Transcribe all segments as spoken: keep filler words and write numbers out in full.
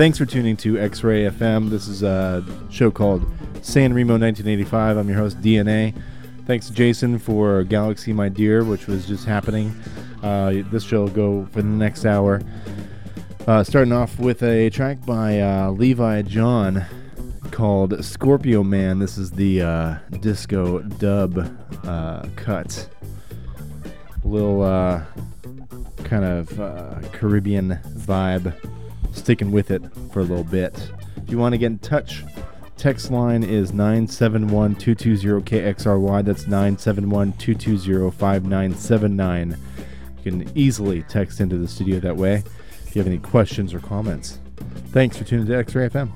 Thanks for tuning to X-Ray F M. This is a show called San Remo nineteen eighty-five. I'm your host, D N A. Thanks, Jason, for Galaxy My Dear, which was just happening. Uh, this show will go for the next hour. Uh, starting off with a track by uh, Levi John called Scorpio Man. This is the uh, disco dub uh, cut. A little uh, kind of uh, Caribbean vibe. Sticking with it for a little bit. If you want to get in touch, text line is nine seven one, two two zero, K X R Y. That's nine seven one, two two zero, five nine seven nine. You can easily text into the studio that way if you have any questions or comments. Thanks for tuning to X-Ray F M.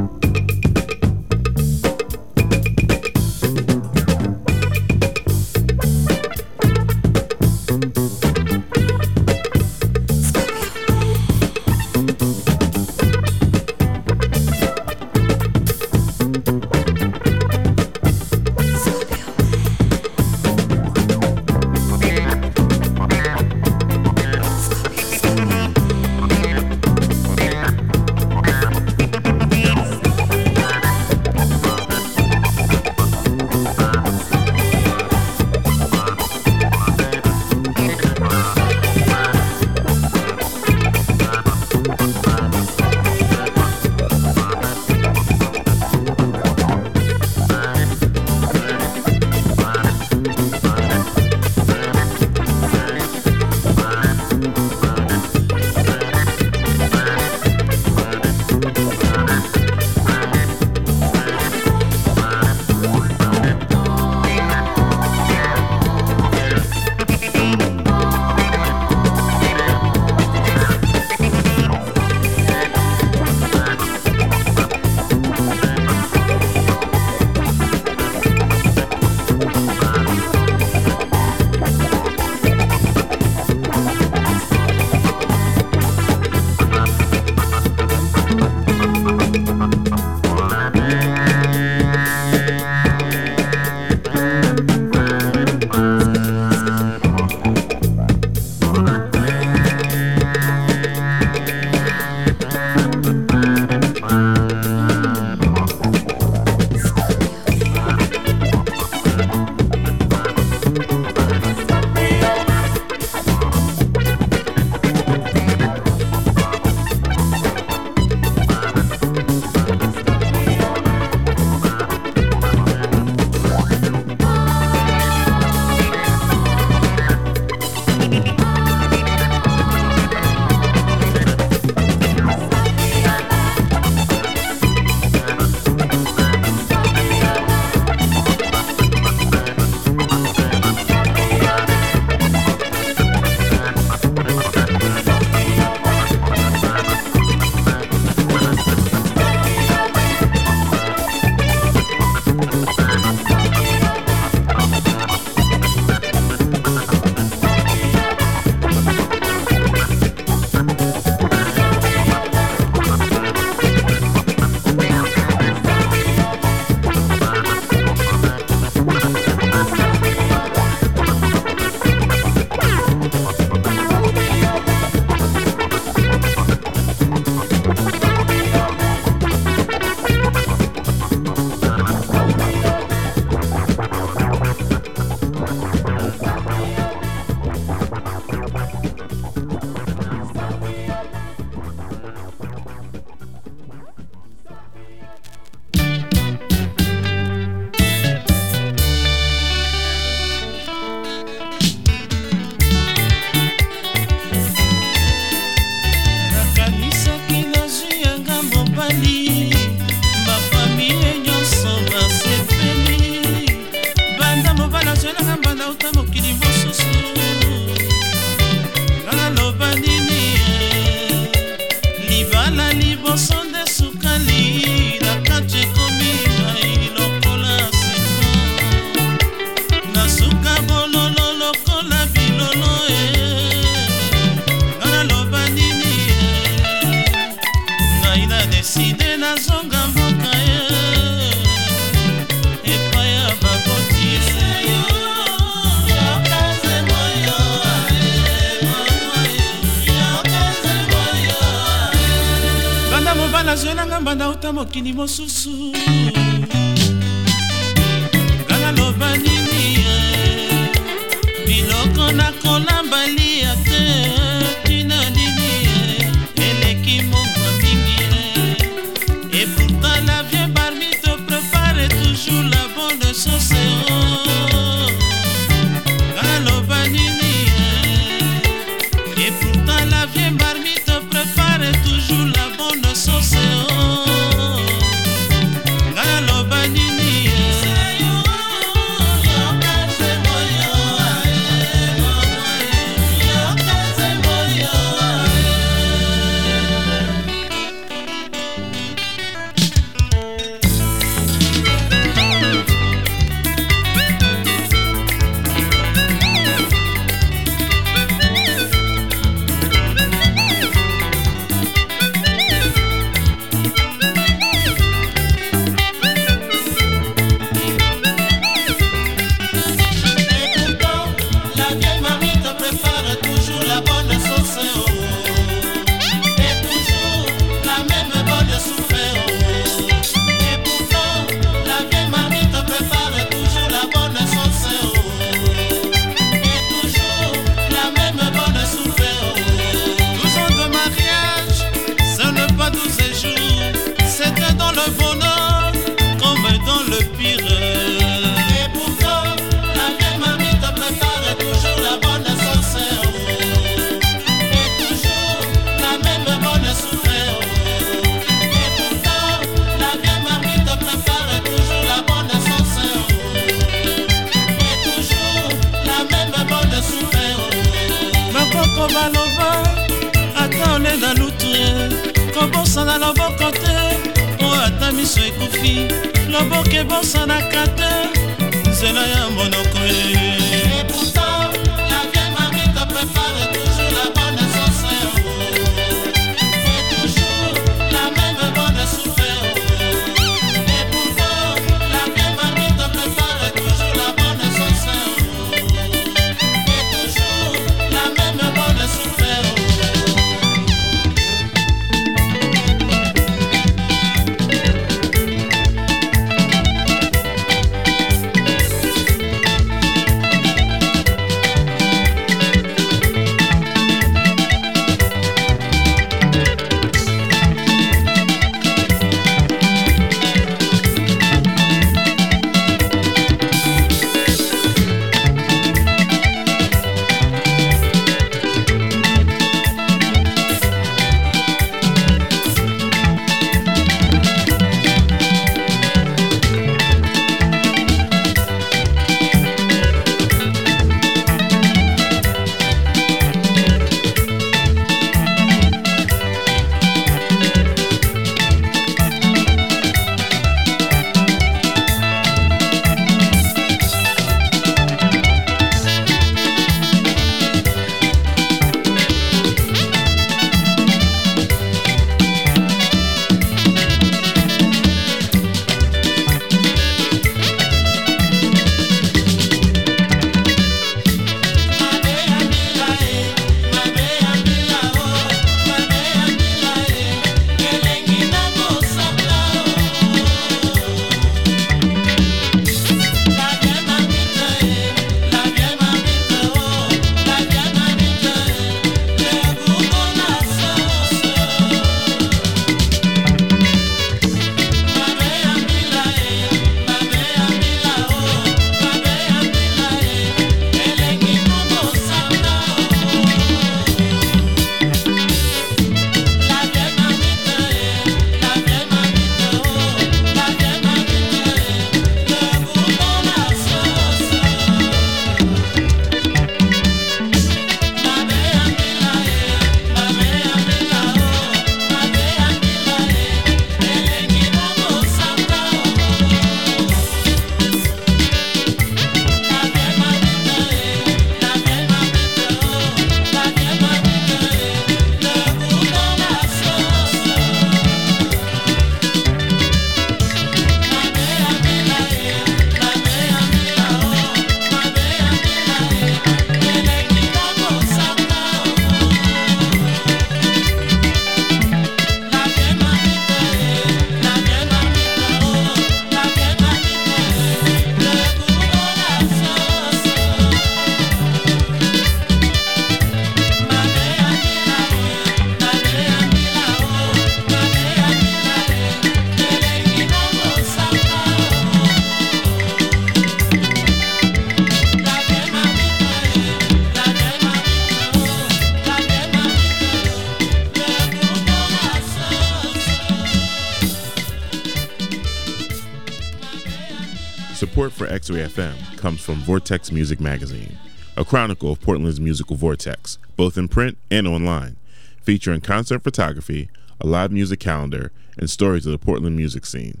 Support for X-Ray F M comes from Vortex Music Magazine, a chronicle of Portland's musical vortex, both in print and online, featuring concert photography, a live music calendar, and stories of the Portland music scene.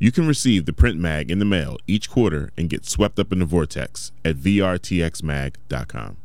You can receive the print mag in the mail each quarter and get swept up in the vortex at v r t x mag dot com.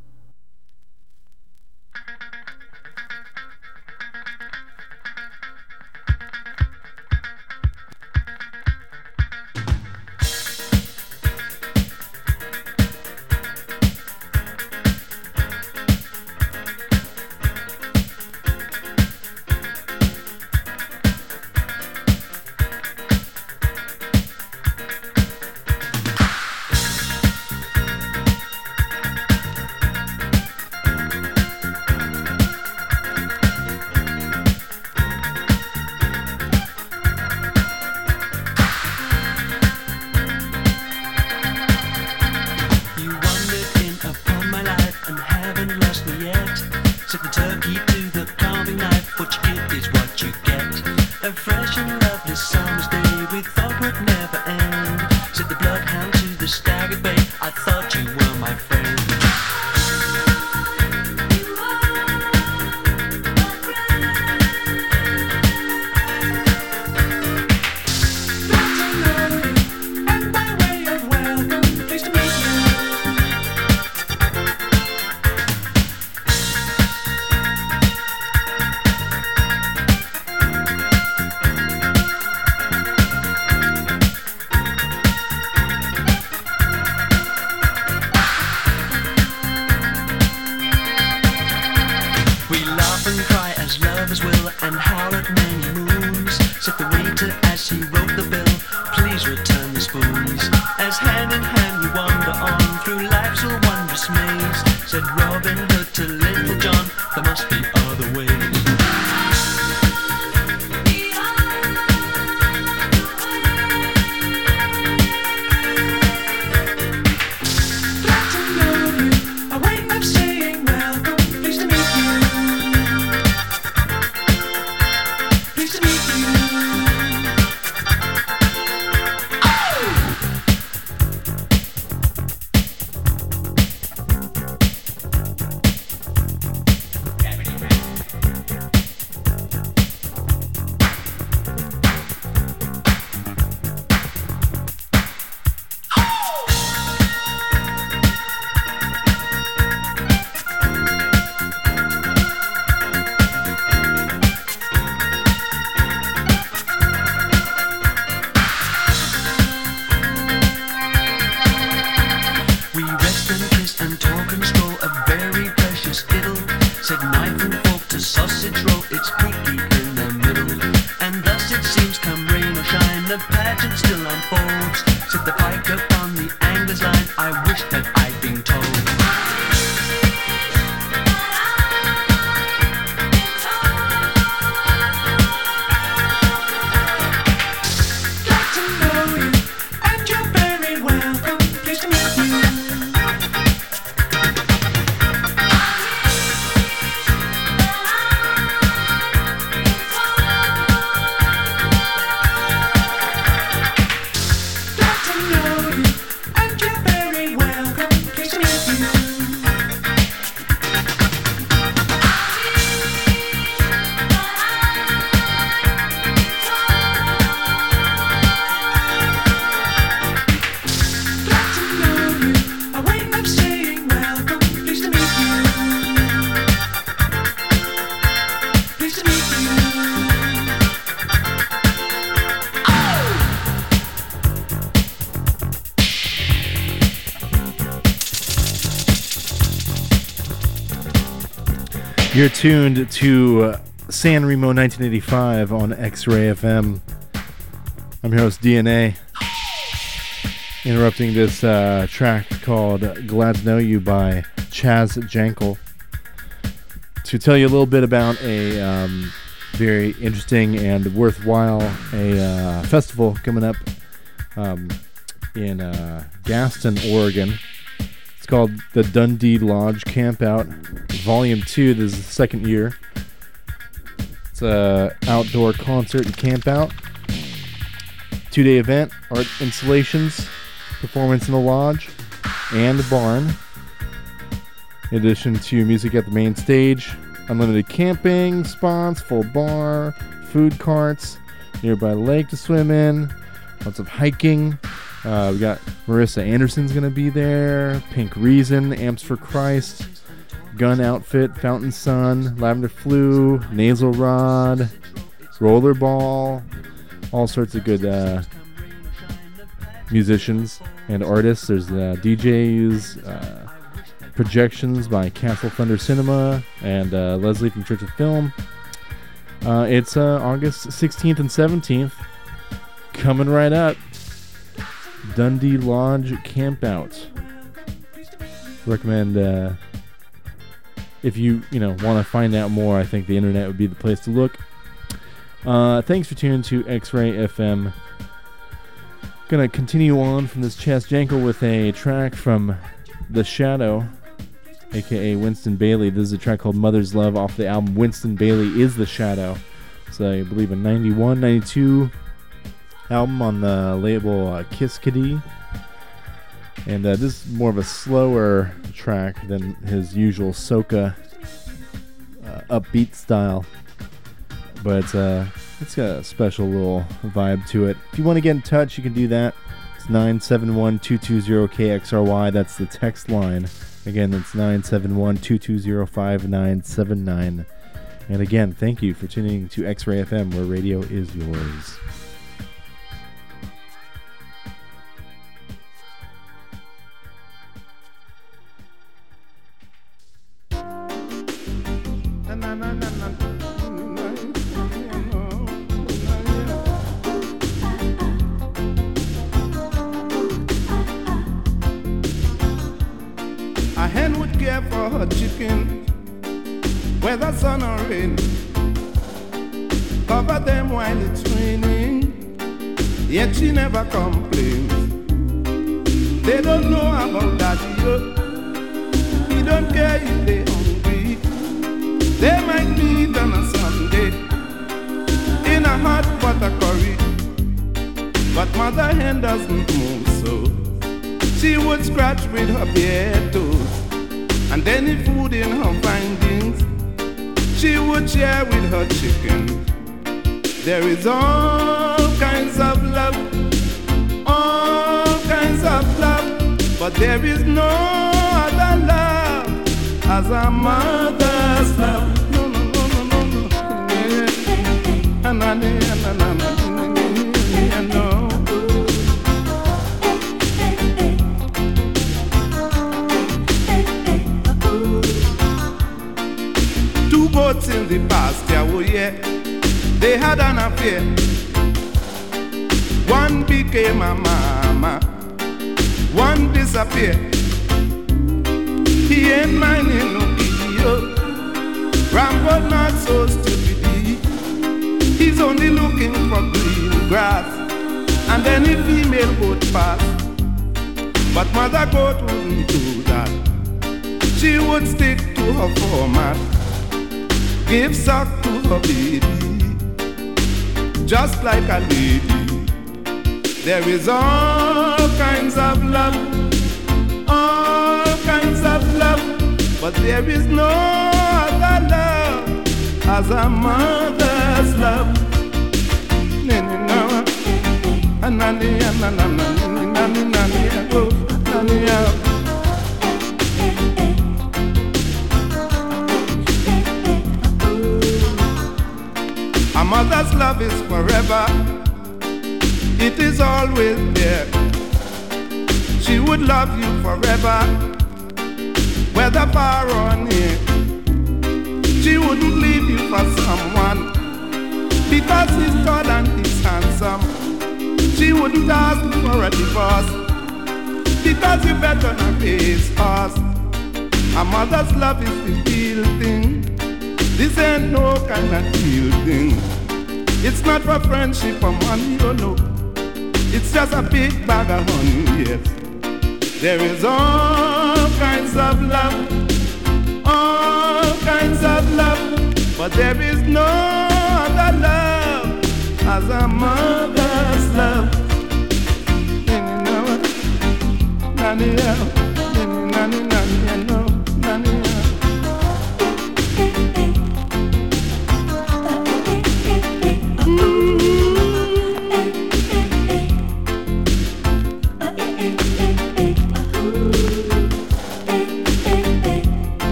You're tuned to uh, San Remo nineteen eighty-five on X-Ray F M. I'm your host, D N A. Interrupting this uh, track called Glad To Know You by Chaz Jankel to tell you a little bit about a um, very interesting and worthwhile a uh, festival coming up um, in uh, Gaston, Oregon. It's called the Dundee Lodge Campout, Volume two. This is the second year. It's a outdoor concert and campout. Two-day event, art installations, performance in the lodge and the barn. In addition to music at the main stage, unlimited camping, spots, full bar, food carts, nearby lake to swim in, lots of hiking. Uh, we got Marissa Anderson's going to be there, Pink Reason, Amps for Christ, Gun Outfit, Fountain Sun, Lavender Flu, Nasal Rod, Rollerball, all sorts of good uh, musicians and artists. There's uh, D Js, uh, projections by Castle Thunder Cinema, and uh, Leslie from Church of Film. Uh, it's uh, August sixteenth and seventeenth. Coming right up, Dundee Lodge Campout. Recommend... Uh, If you, you know, want to find out more, I think the internet would be the place to look. Uh, thanks for tuning to X-Ray F M. Gonna continue on from this Chaz Jankel with a track from The Shadow, a k a. Winston Bailey. This is a track called Mother's Love off the album Winston Bailey is The Shadow. So I believe a ninety-one, ninety-two album on the label uh, Kisskidee. And uh, this is more of a slower track than his usual soca uh, upbeat style. But uh, it's got a special little vibe to it. If you want to get in touch, you can do that. It's nine seven one, two two zero, K X R Y. That's the text line. Again, that's nine seven one, two two zero, five nine seven nine. And again, thank you for tuning to X-Ray F M, where radio is yours.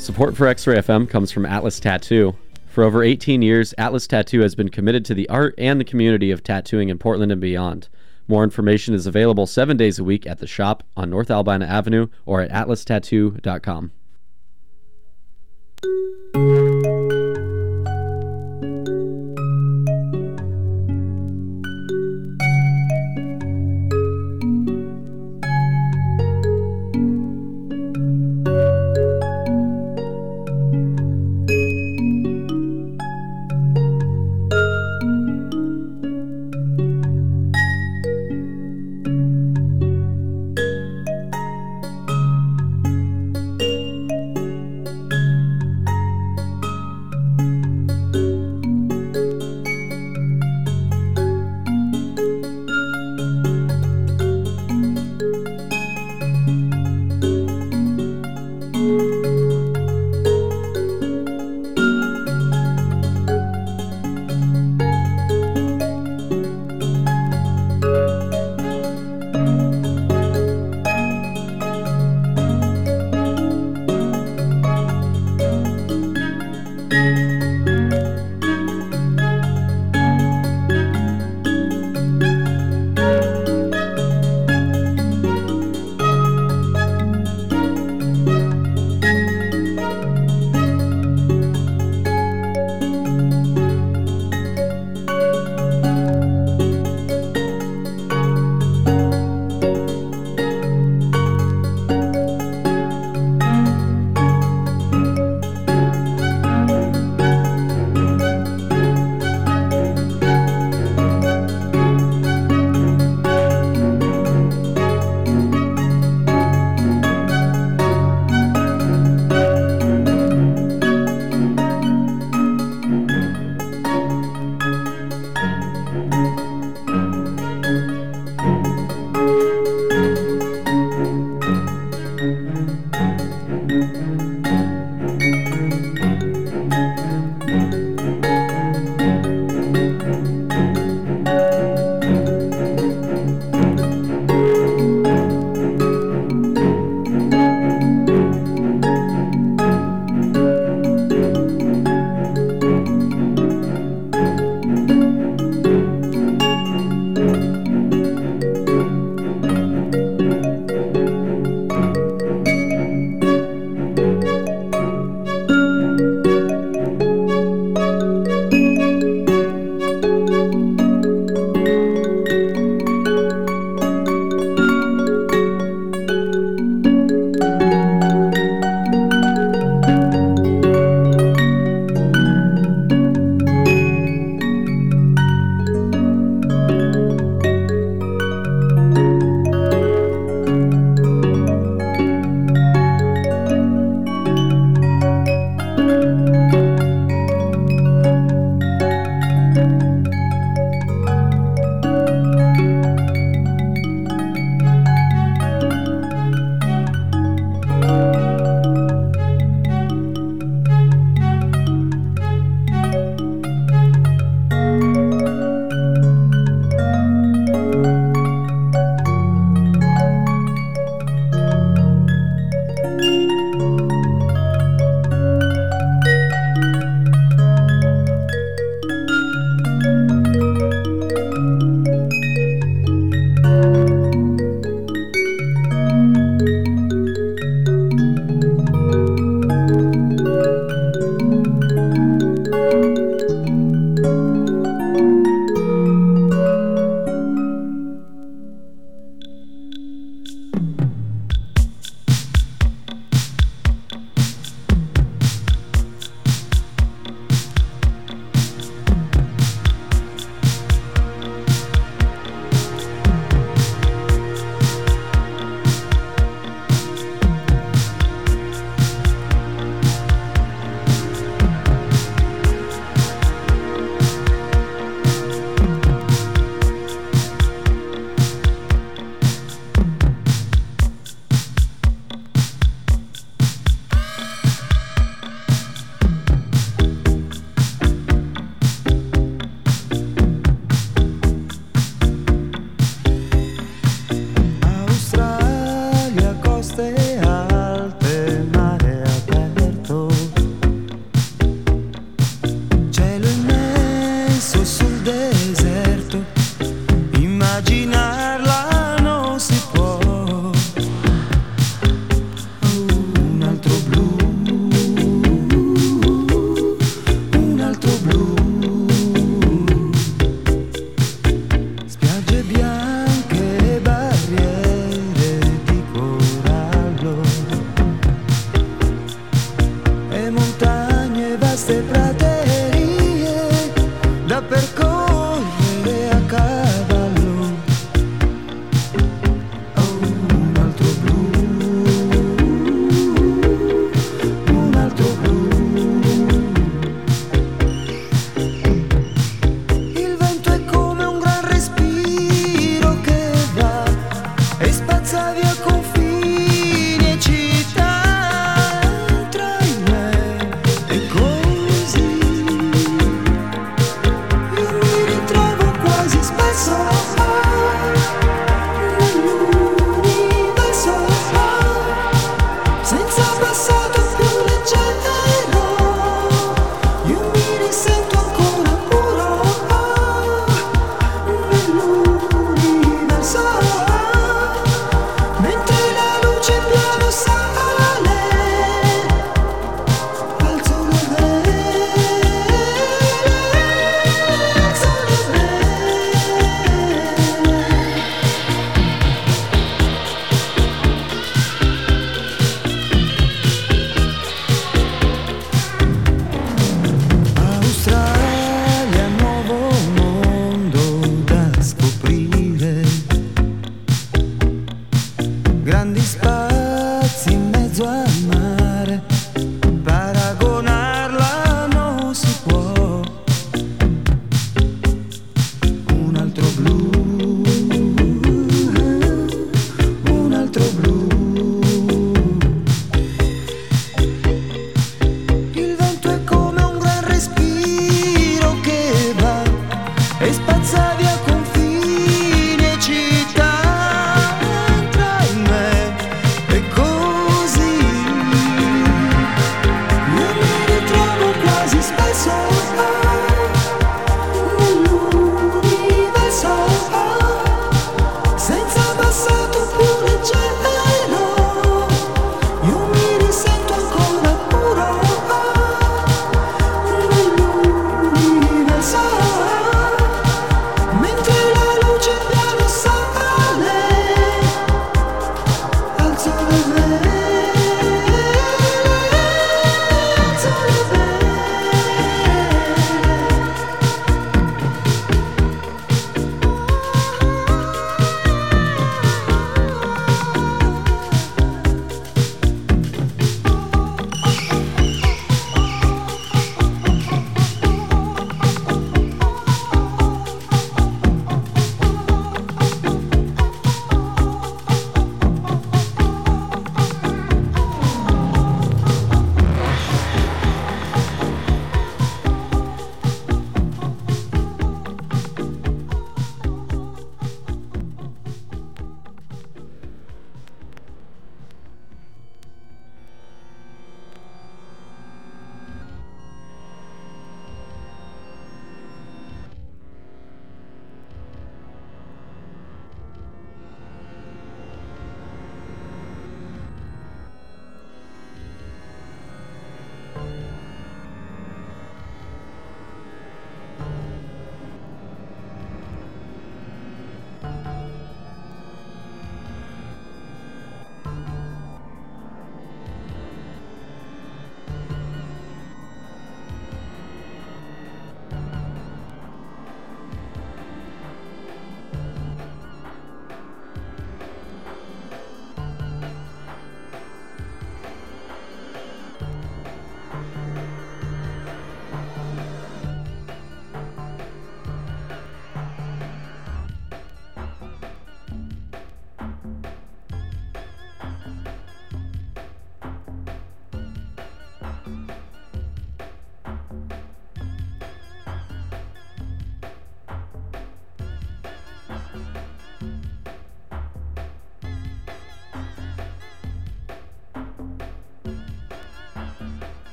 Support for X-Ray F M comes from Atlas Tattoo. For over eighteen years, Atlas Tattoo has been committed to the art and the community of tattooing in Portland and beyond. More information is available seven days a week at the shop on North Albina Avenue or at atlas tattoo dot com.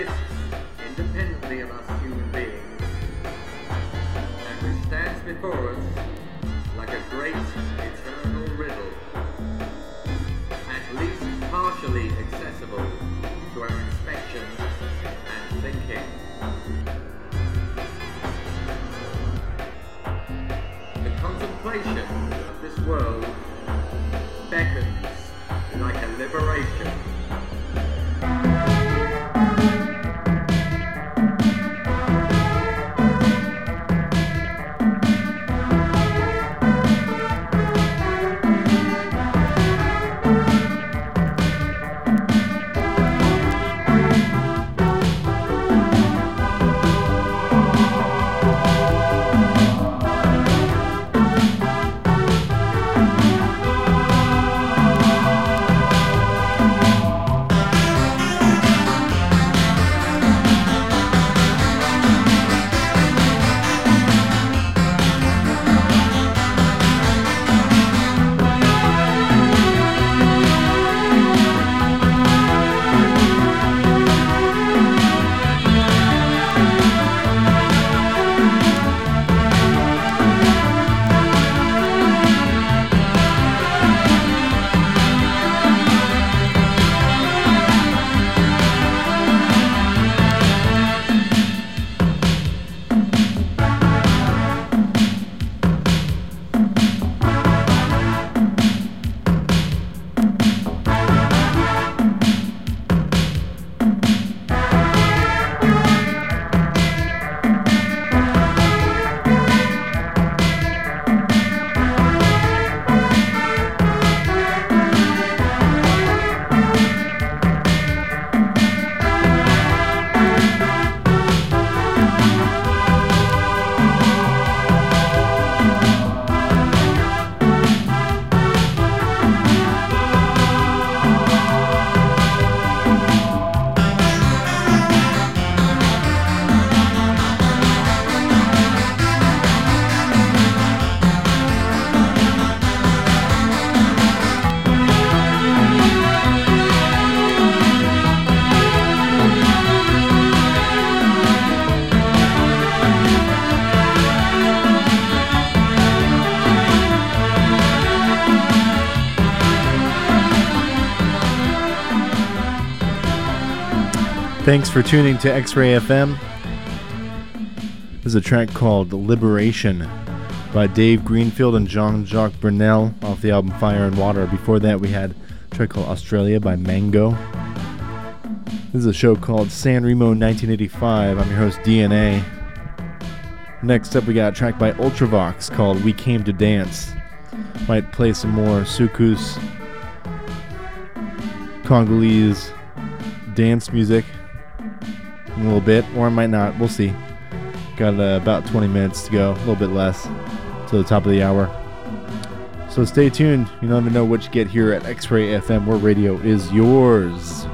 exists independently of us human beings, and which stands before us like a great eternal riddle, at least partially accessible to our inspection and thinking. The contemplation of this world beckons like a liberation. Thanks for tuning to X-Ray F M. This is a track called Liberation by Dave Greenfield and Jean-Jacques Burnel off the album Fire and Water. Before that, we had a track called Australia by Mango. This is a show called San Remo nineteen eighty-five. I'm your host, D N A. Next up, we got a track by Ultravox called We Came to Dance. Might play some more Sukus, Congolese dance music in a little bit, or I might not. We'll see. Got uh, about twenty minutes to go, a little bit less, to the top of the hour. So stay tuned. You don't even know what you get here at X-Ray F M, where radio is yours.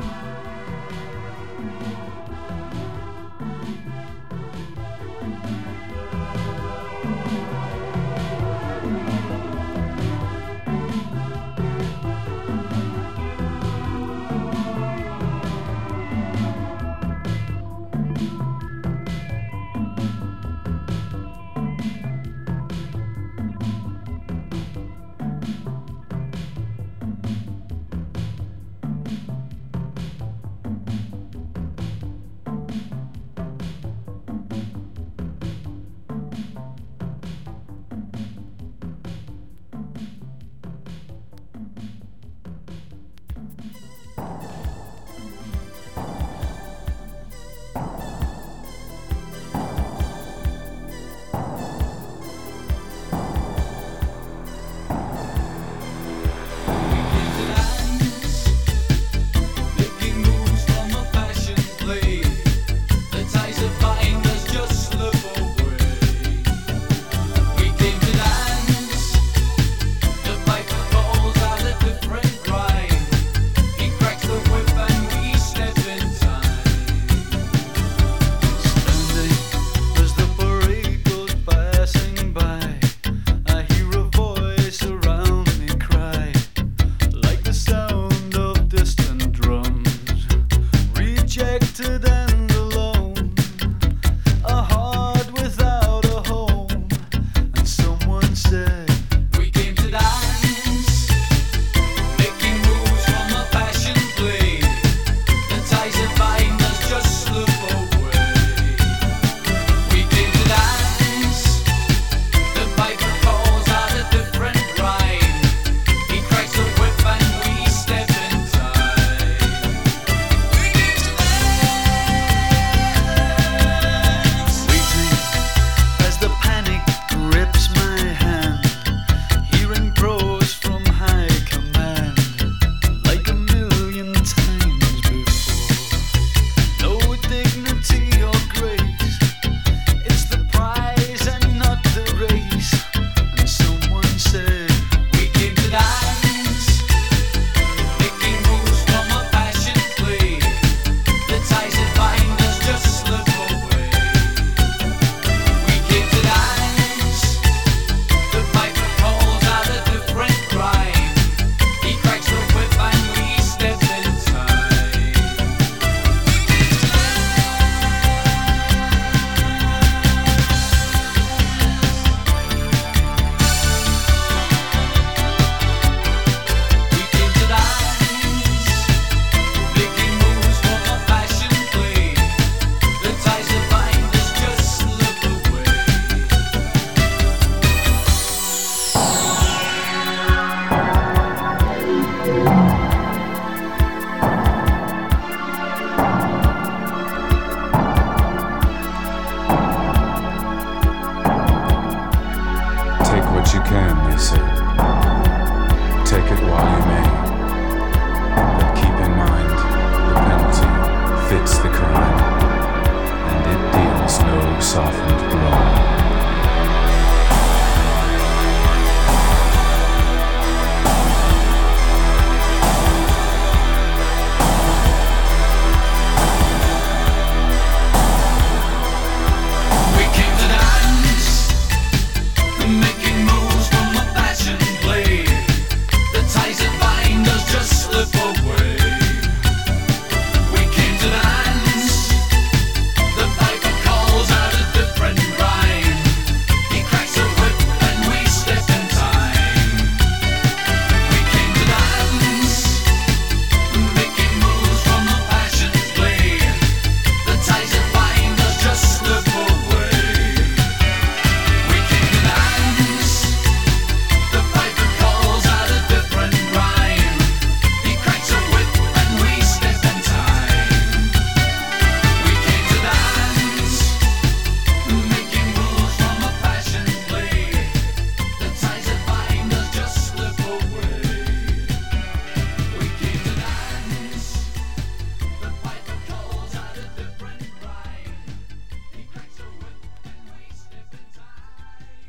softened roll.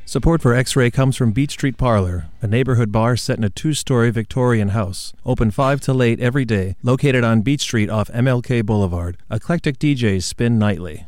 Support for X-Ray comes from Beach Street Parlor, a neighborhood bar set in a two-story Victorian house, open five to late every day, located on Beach Street off M L K Boulevard. Eclectic D Js spin nightly.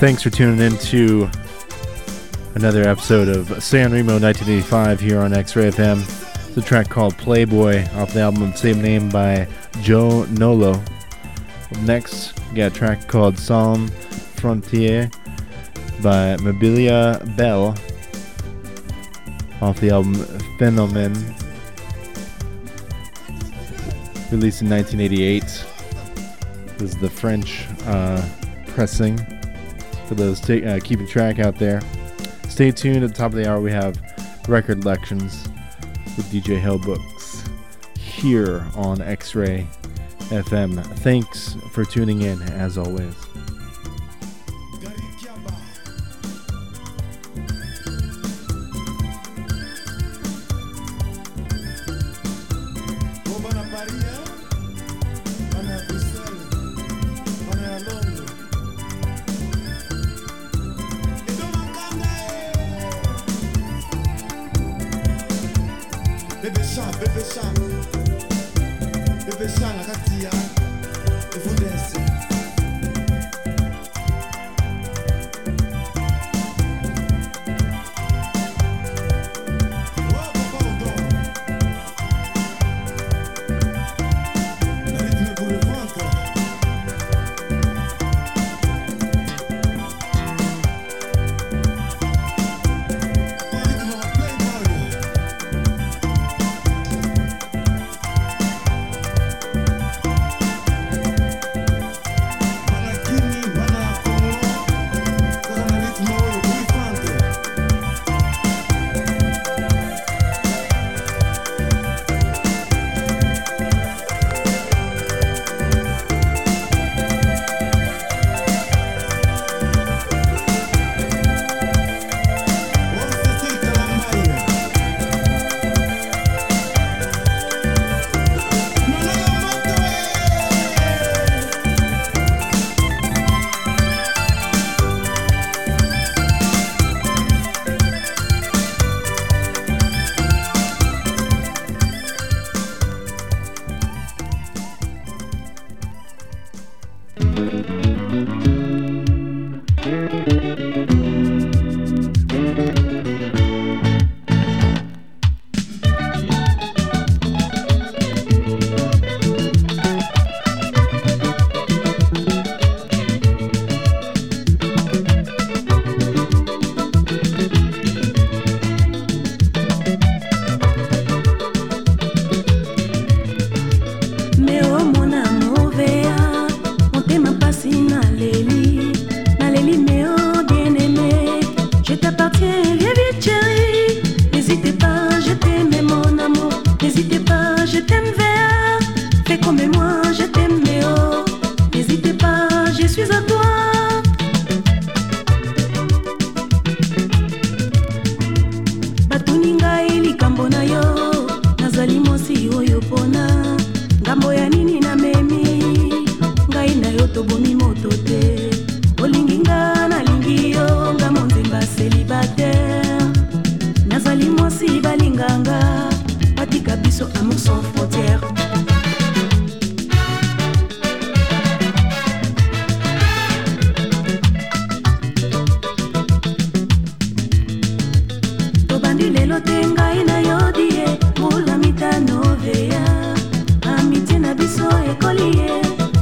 Thanks for tuning in to another episode of San Remo nineteen eighty-five here on X-Ray F M. It's a track called Playboy off the album of the same name by Joe Nolo. Up next, we got a track called Psalm Frontier by Mobilia Bell off the album Phenomen, released in nineteen eighty-eight. This is the French uh, pressing for those t- uh, keeping track out there. Stay tuned. At the top of the hour, we have record lections with D J Hellbooks here on X-Ray F M. Thanks for tuning in, as always.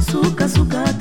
Suka suka